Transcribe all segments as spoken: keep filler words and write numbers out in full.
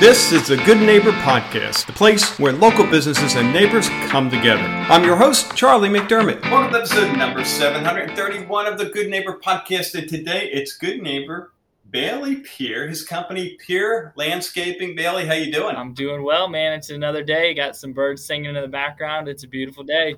This is the Good Neighbor Podcast, the place where local businesses and neighbors come together. I'm your host, Charlie McDermott. Welcome to episode number seven thirty-one of the Good Neighbor Podcast, and today it's Good Neighbor Bailey Peer, his company Peer Landscaping. Bailey, how you doing? I'm doing well, man. It's another day. Got some birds singing in the background. It's a beautiful day.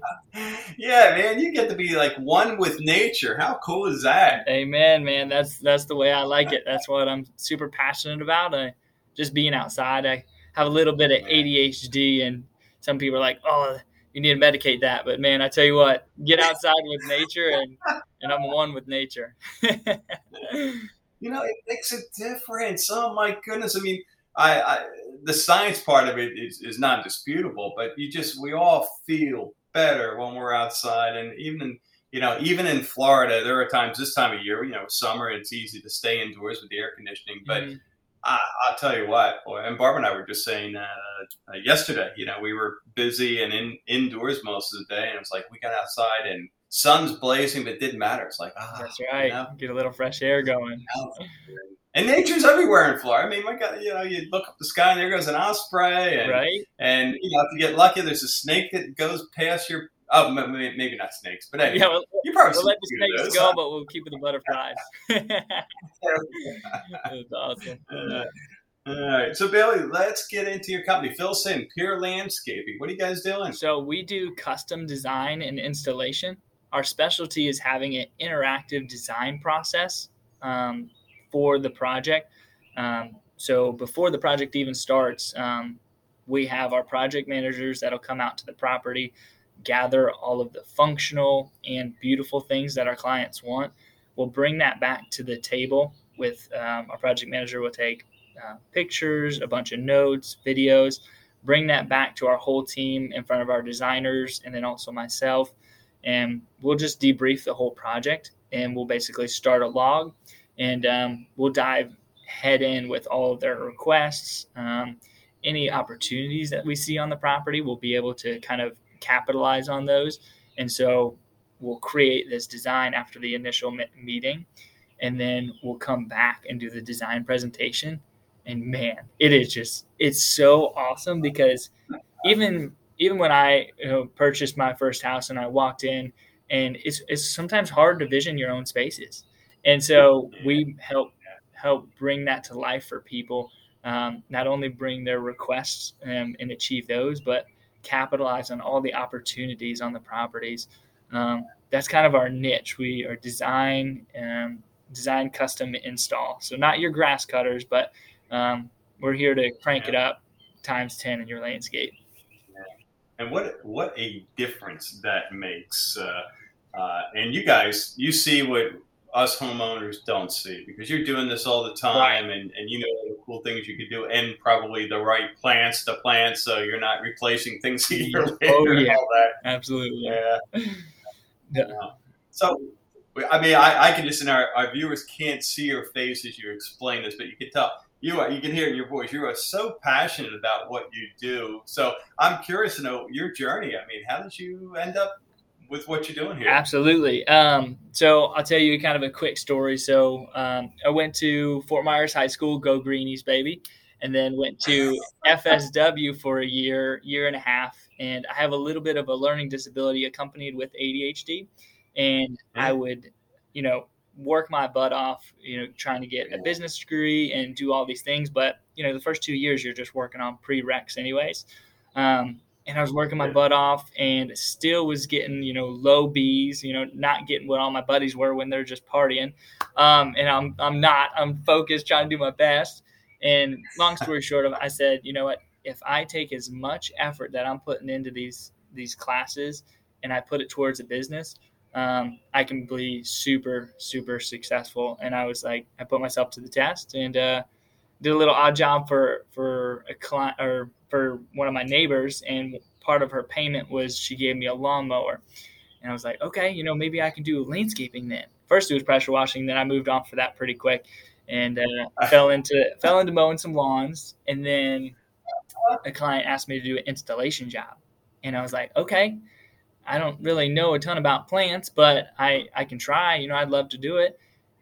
Yeah, man. You get to be like one with nature. How cool is that? Amen, man. That's that's the way I like it. That's what I'm super passionate about. I, just being outside. I have a little bit of A D H D, and some people are like, oh, you need to medicate that. But, man, I tell you what, get outside with nature, and, and I'm one with nature. You know, it makes a difference. Oh, my goodness. I mean, I, I the science part of it is, is not disputable, but you just, we all feel better when we're outside. And even, in, you know, even in Florida, there are times this time of year, you know, summer, it's easy to stay indoors with the air conditioning. But mm-hmm. I, I'll tell you what, boy, and Barbara and I were just saying uh, yesterday, you know, we were busy and in indoors most of the day. And it's like, we got outside and sun's blazing, but it didn't matter. It's like, ah, that's right. You know, get a little fresh air going. And nature's everywhere in Florida. I mean, my God, you know, you look up the sky and there goes an osprey, and right? And you know, if you get lucky, there's a snake that goes past your. Oh, maybe not snakes, but anyway, yeah, well, you probably we'll let the snakes those, go, huh? But we'll keep the butterflies. That's awesome. Uh, All right. So, Bailey, let's get into your company. Fill us in. Peer Landscaping. What are you guys doing? So we do custom design and installation. Our specialty is having an interactive design process um, for the project. Um, so before the project even starts, um, we have our project managers that'll come out to the property, gather all of the functional and beautiful things that our clients want. We'll bring that back to the table with um, our project manager. Will take Uh, pictures, a bunch of notes, videos, bring that back to our whole team in front of our designers and then also myself. And we'll just debrief the whole project, and we'll basically start a log, and um, we'll dive head in with all of their requests. Um, any opportunities that we see on the property, we'll be able to kind of capitalize on those. And so we'll create this design after the initial meeting, and then we'll come back and do the design presentation. And man, it is just, it's so awesome, because even, even when I you know, purchased my first house and I walked in, and it's, it's sometimes hard to vision your own spaces. And so we help, help bring that to life for people. Um, not only bring their requests um, and achieve those, but capitalize on all the opportunities on the properties. Um, that's kind of our niche. We are design, um, design, custom install. So not your grass cutters, but Um, we're here to crank yeah. it up times ten in your landscape. Yeah. And what what a difference that makes. Uh, uh, and you guys, you see what us homeowners don't see, because you're doing this all the time, right? and, and you know all the cool things you could do, and probably the right plants to plant, so you're not replacing things a year later oh, yeah. and all that. Absolutely. Yeah. yeah. yeah. So I mean, I, I can just, and our, our viewers can't see your face as you explain this, but you can tell. You are, you can hear it in your voice. You are so passionate about what you do. So I'm curious to know your journey. I mean, how did you end up with what you're doing here? Absolutely. Um, so I'll tell you kind of a quick story. So um, I went to Fort Myers High School, go Greenies, baby, and then went to F S W for a year, year and a half. And I have a little bit of a learning disability accompanied with A D H D. And I would, you know, work my butt off, you know, trying to get a business degree and do all these things. But, you know, the first two years you're just working on prereqs anyways. Um, and I was working my butt off and still was getting, you know, low B's, you know, not getting what all my buddies were when they're just partying. Um, and I'm, I'm not, I'm focused, trying to do my best. And long story short, I said, you know what, if I take as much effort that I'm putting into these, these classes and I put it towards a business, Um, I can be super, super successful. And I was like, I put myself to the test and uh, did a little odd job for, for a client or for one of my neighbors. And part of her payment was she gave me a lawnmower. And I was like, okay, you know, maybe I can do landscaping then. First it was pressure washing. Then I moved on for that pretty quick and uh, fell into fell into mowing some lawns. And then a client asked me to do an installation job. And I was like, okay, I don't really know a ton about plants, but I, I can try, you know, I'd love to do it.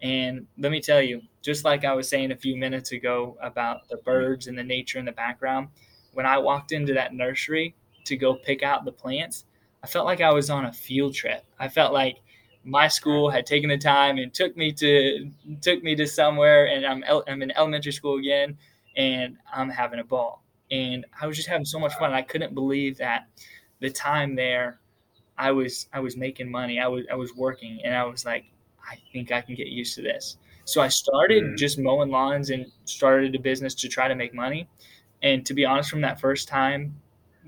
And let me tell you, just like I was saying a few minutes ago about the birds and the nature in the background, when I walked into that nursery to go pick out the plants, I felt like I was on a field trip. I felt like my school had taken the time and took me to took me to somewhere, and I'm I'm in elementary school again, and I'm having a ball. And I was just having so much fun. I couldn't believe that the time there, I was I was making money. I was I was working, and I was like, I think I can get used to this. So I started mm-hmm. just mowing lawns and started a business to try to make money. And to be honest, from that first time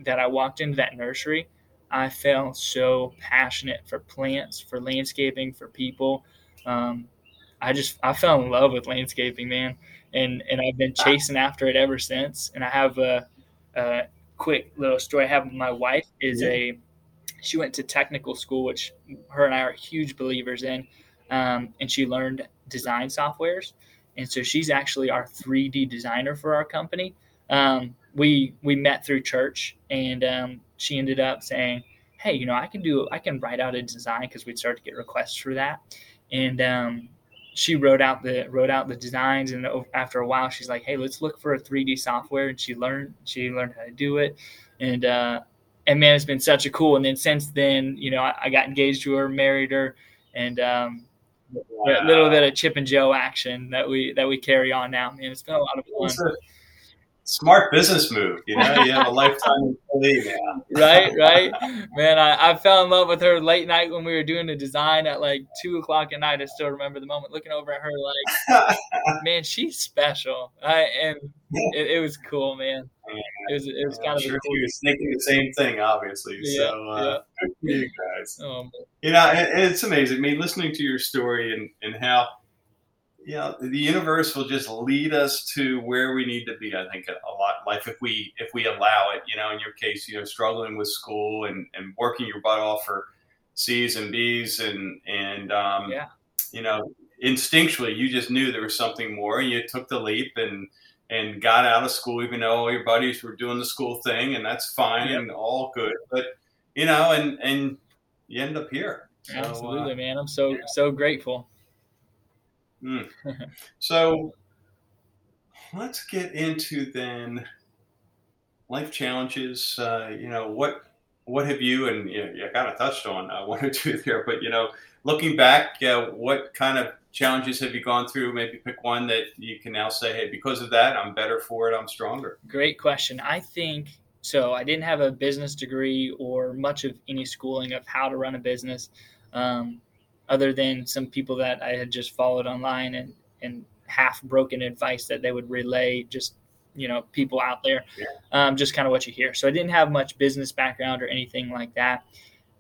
that I walked into that nursery, I felt so passionate for plants, for landscaping, for people. Um, I just I fell in love with landscaping, man, and and I've been chasing after it ever since. And I have a, a quick little story. I have my wife is a she went to technical school, which her and I are huge believers in, um, and she learned design softwares, and so she's actually our three D designer for our company. Um, we we met through church, and um, she ended up saying, "Hey, you know, I can do I can write out a design," because we'd start to get requests for that, and um, she wrote out the wrote out the designs. And after a while, she's like, "Hey, let's look for a three D software," and she learned she learned how to do it, and uh, and man, it's been such a cool. And then since then, you know, I, I got engaged to her, married her, and um, wow. a little bit of Chip and Joe action that we that we carry on now. Man, it's been a lot of fun. Sure. Smart business move, you know. You have a lifetime employee, man. Right, right, man. I, I fell in love with her late night when we were doing the design at like two o'clock at night. I still remember the moment, looking over at her like, "Man, she's special." I and it, it was cool, man. Yeah. It was, it was yeah, kind I'm of. Sure cool. She was thinking the same thing, obviously. Yeah, so, uh, yeah. Good for you guys. Oh, you know, and, and it's amazing. I mean, listening to your story and and how. Yeah, the universe will just lead us to where we need to be, I think, a lot in life if we if we allow it. You know, in your case, you know, struggling with school and, and working your butt off for C's and B's and, and um, yeah. you know, instinctually, you just knew there was something more, and you took the leap and and got out of school, even though all your buddies were doing the school thing, and that's fine yep. and all good. But, you know, and, and you end up here. So, absolutely, uh, man. I'm so, yeah. so grateful. Mm. So let's get into then life challenges. Uh, you know, what what have you and you, know, you kind of touched on uh, one or two there, but you know, looking back, uh, what kind of challenges have you gone through? Maybe pick one that you can now say, "Hey, because of that, I'm better for it. I'm stronger." Great question. I think so. I didn't have a business degree or much of any schooling of how to run a business. Um, other than some people that I had just followed online and, and half broken advice that they would relay just, you know, people out there, yeah. um, just kind of what you hear. So I didn't have much business background or anything like that.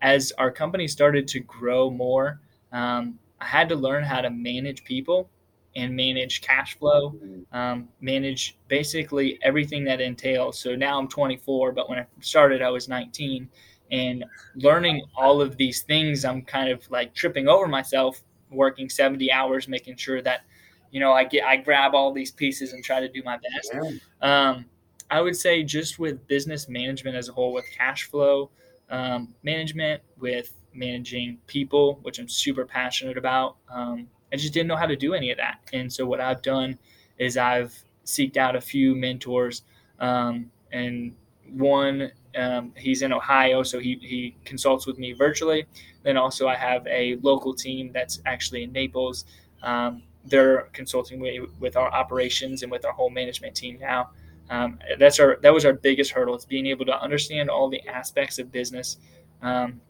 As our company started to grow more, um, I had to learn how to manage people and manage cash flow, um, manage basically everything that entails. So now I'm twenty-four, but when I started, I was nineteen. And learning all of these things, I'm kind of like tripping over myself, working seventy hours, making sure that, you know, I get I grab all these pieces and try to do my best. Um, I would say just with business management as a whole, with cash flow um, management, with managing people, which I'm super passionate about, um, I just didn't know how to do any of that. And so what I've done is I've seeked out a few mentors um, and one – Um, he's in Ohio, so he, he consults with me virtually. Then also I have a local team that's actually in Naples. Um, they're consulting with, with our operations and with our whole management team now. Um, that's our that was our biggest hurdle. It's being able to understand all the aspects of business um,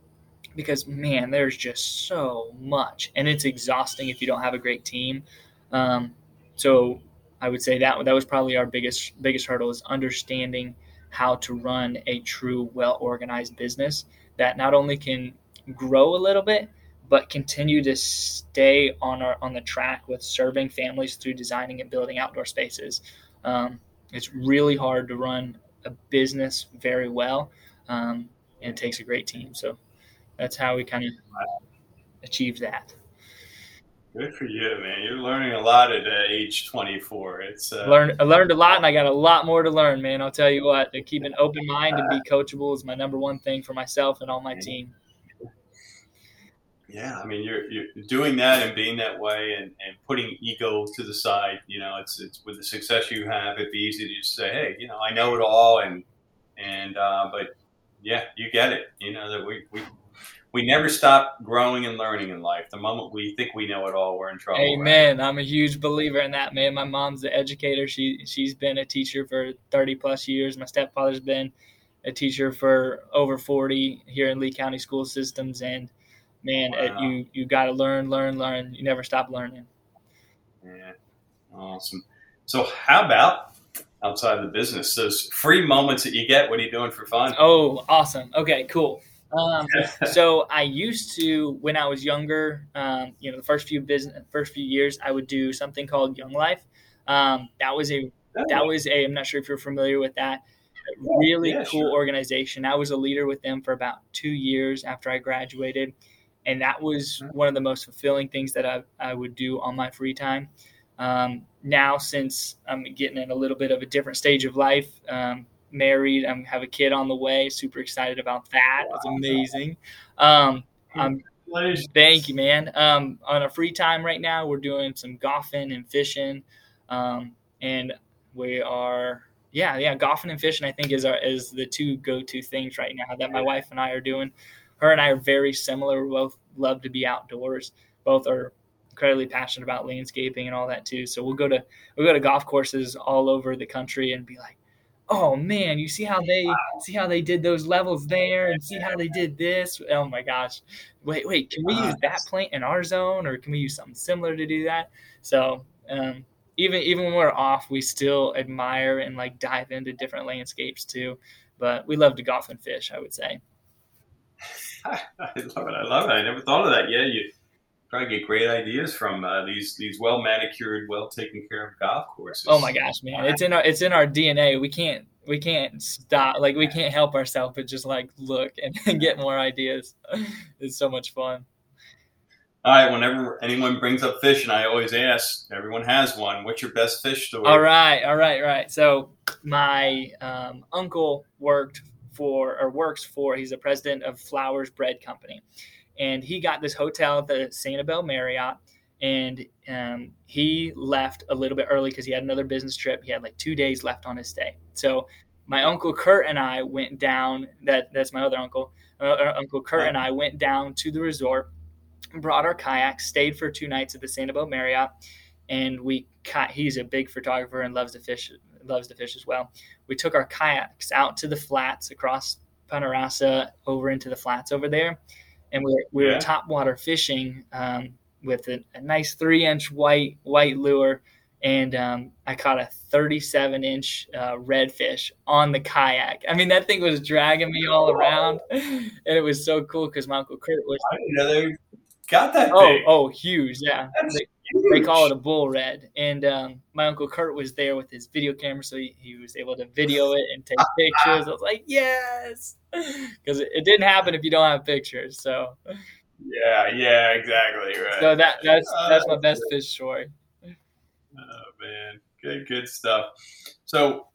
because, man, there's just so much. And it's exhausting if you don't have a great team. Um, so I would say that that was probably our biggest biggest hurdle is understanding how to run a true, well-organized business that not only can grow a little bit, but continue to stay on our on the track with serving families through designing and building outdoor spaces. Um, it's really hard to run a business very well, um, and it takes a great team. So that's how we kind of achieve that. Good for you, man. You're learning a lot at uh, age twenty-four. It's uh, learned. I learned a lot, and I got a lot more to learn, man. I'll tell you what. To keep an open mind and be coachable is my number one thing for myself and all my team. yeah, I mean, you're you're doing that and being that way and, and putting ego to the side. You know, it's it's with the success you have, it'd be easy to just say, hey, you know, I know it all, and and uh, but yeah, you get it. You know that we we. We never stop growing and learning in life. The moment we think we know it all, we're in trouble. Amen. Right? I'm a huge believer in that, man. My mom's the educator. She, she's been a teacher for thirty plus years. My stepfather's been a teacher for over forty here in Lee County School Systems. And, man, wow. it, you, you got to learn, learn, learn. You never stop learning. Yeah. Awesome. So how about outside of the business, those free moments that you get, what are you doing for fun? Oh, awesome. Okay, cool. Um, so I used to, when I was younger, um, you know, the first few business, first few years, I would do something called Young Life. Um, that was a, that was a, I'm not sure if you're familiar with that, really yeah, cool sure. organization. I was a leader with them for about two years after I graduated. And that was one of the most fulfilling things that I, I would do on my free time. Um, now, since I'm getting in a little bit of a different stage of life, um, married, I have a kid on the way. Super excited about that. It's amazing. Um, I'm, thank you, man. Um, on our free time right now, we're doing some golfing and fishing, um, and we are, yeah, yeah, golfing and fishing. I think is our is the two go-to things right now that my wife and I are doing. Her and I are very similar. We both love to be outdoors. Both are incredibly passionate about landscaping and all that too. So we'll go to we'll go to golf courses all over the country and be like, oh man, you see how they wow. see how they did those levels there and see how they did this. Oh my gosh. Wait, wait, can we use that plant in our zone or can we use something similar to do that? So um, even even when we're off, we still admire and like dive into different landscapes too. But we love to golf and fish, I would say. I love it. I love it. I never thought of that. Yeah, you try to get great ideas from uh, these these well manicured, well taken care of golf courses. Oh my gosh, man! It's in our it's in our D N A. We can't we can't stop. Like we can't help ourselves but just like look and, and get more ideas. It's so much fun. All right. Whenever anyone brings up fish, and I always ask, everyone has one. What's your best fish story? All right, all right, right. So my um, uncle worked for or works for. He's the president of Flowers Bread Company. And he got this hotel at the Sanibel Marriott, and um, he left a little bit early because he had another business trip. He had like two days left on his stay. So my Uncle Kurt and I went down. That that's my other uncle. Uh, Uncle Kurt and I went down to the resort, brought our kayak, stayed for two nights at the Sanibel Marriott, and we caught, he's a big photographer and loves to fish, loves to fish as well. We took our kayaks out to the flats across Ponderosa, over into the flats over there. And we were, we were yeah. topwater fishing um, with a, a nice three-inch white white lure, and um, I caught a thirty-seven-inch uh, redfish on the kayak. I mean, that thing was dragging me all around, and it was so cool because my Uncle Kurt was. I didn't know they got that. Oh, thing. oh, huge! Yeah, they, huge. They call it a bull red, and um, my Uncle Kurt was there with his video camera, so he, he was able to video it and take pictures. I was like, yes. Because it didn't happen if you don't have pictures, so yeah, yeah, exactly, right. So that that's that's my best fish story. Oh man, good good stuff. So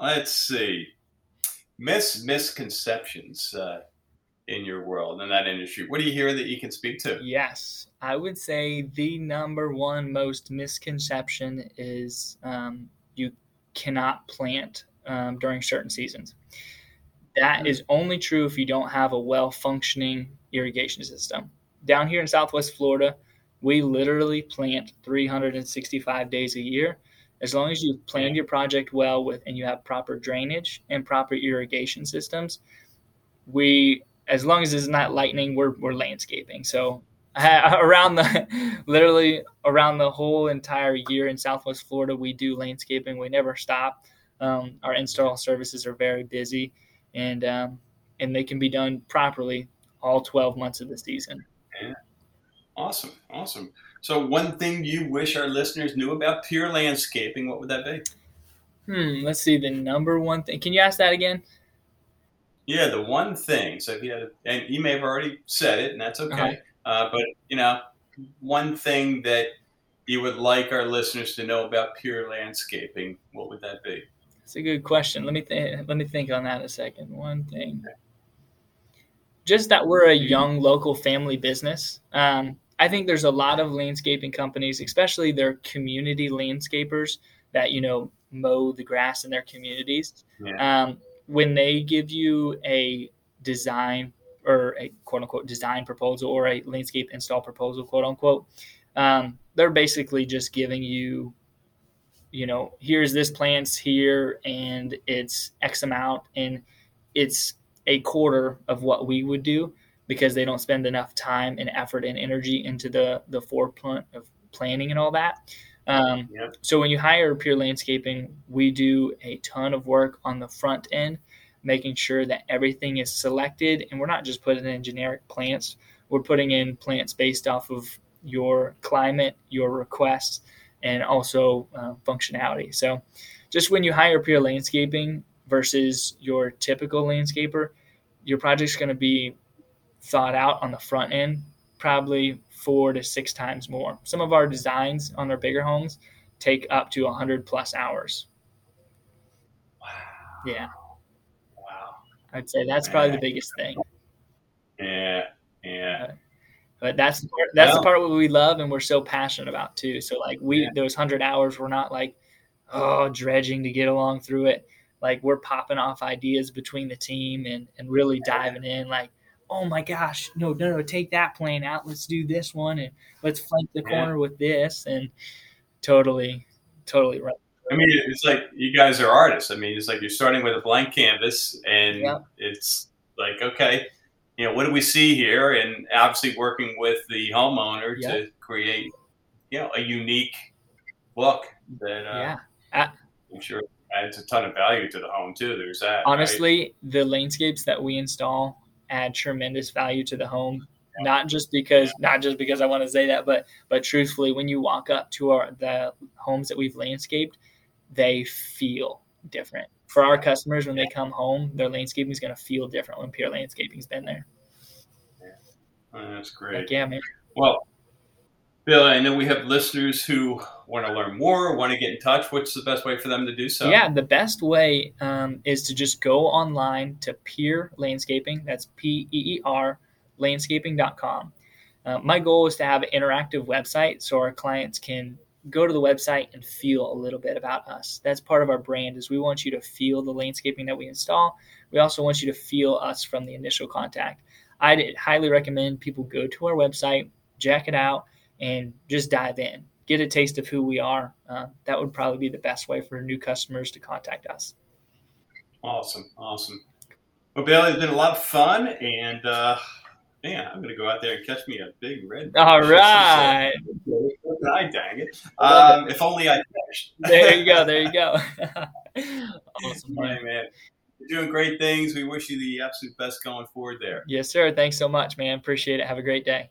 let's see, Miss misconceptions uh, in your world in that industry. What do you hear that you can speak to? Yes, I would say the number one most misconception is um, you cannot plant um, during certain seasons. That is only true if you don't have a well-functioning irrigation system. Down here in Southwest Florida, we literally plant three hundred sixty-five days a year. As long as you plan your project well with and you have proper drainage and proper irrigation systems, we, as long as it's not lightning, we're we're landscaping. So around the literally around the whole entire year in Southwest Florida, we do landscaping. We never stop. Um, our install services are very busy. And um, and they can be done properly all twelve months of the season. Yeah. Awesome, awesome. So one thing you wish our listeners knew about Peer Landscaping, what would that be? Hmm, let's see, the number one thing. Can you ask that again? Yeah, the one thing. So if you had, a, and you may have already said it, and that's okay. Uh-huh. Uh, but, you know, one thing that you would like our listeners to know about Peer Landscaping, what would that be? That's a good question. Let me th- let me think on that a second. One thing. just that we're a young local family business. Um, I think there's a lot of landscaping companies, especially their community landscapers that, you know, mow the grass in their communities. Yeah. Um, when they give you a design or a quote unquote design proposal or a landscape install proposal, quote unquote, um, they're basically just giving you, you know, here's this plant's here and it's X amount and it's a quarter of what we would do, because they don't spend enough time and effort and energy into the, the forefront of planning and all that. Um, yeah. So when you hire Peer Landscaping, we do a ton of work on the front end, making sure that everything is selected. And we're not just putting in generic plants. We're putting in plants based off of your climate, your requests, and also uh, functionality. So just when you hire Peer Landscaping versus your typical landscaper, your project's going to be thought out on the front end, probably four to six times more. Some of our designs on our bigger homes take up to one hundred plus hours. Wow. Yeah. Wow. I'd say that's probably the biggest thing. Yeah. Yeah. But, but that's the part, that's well, the part what we love and we're so passionate about too. So like we, yeah. those one hundred hours, we're not like, oh, dredging to get along through it. Like we're popping off ideas between the team and, and really yeah. diving in like, oh my gosh, no, no, no, take that plane out. Let's do this one and let's flank the yeah. corner with this. And totally, totally right. I mean, it's like you guys are artists. I mean, it's like you're starting with a blank canvas and yeah. it's like, okay, you know, what do we see here? And obviously working with the homeowner yeah. to create, you know, a unique look that uh, yeah. I- I'm sure adds a ton of value to the home too. There's that. Honestly, right? The landscapes that we install add tremendous value to the home, not just because not just because I want to say that, but but truthfully, when you walk up to our the homes that we've landscaped, they feel different. For our customers, when they come home, their landscaping is going to feel different when Peer Landscaping's been there. Oh, that's great. Like, yeah, man. Well, Bill, I know we have listeners who want to learn more, want to get in touch. What's the best way for them to do so? Yeah, the best way um, is to just go online to Peer Landscaping. That's P E E R landscaping dot com. Uh, my goal is to have an interactive website so our clients can go to the website and feel a little bit about us. That's part of our brand is we want you to feel the landscaping that we install. We also want you to feel us from the initial contact. I'd highly recommend people go to our website, check it out, and just dive in, get a taste of who we are. Uh, that would probably be the best way for new customers to contact us. Awesome. Awesome. Well, Bailey, it's been a lot of fun and uh, man, I'm going to go out there and catch me a big red. All right. I dang it. Um, if only I finished. There you go. There you go. Awesome. Hey, man. You're doing great things. We wish you the absolute best going forward there. Yes, sir. Thanks so much, man. Appreciate it. Have a great day.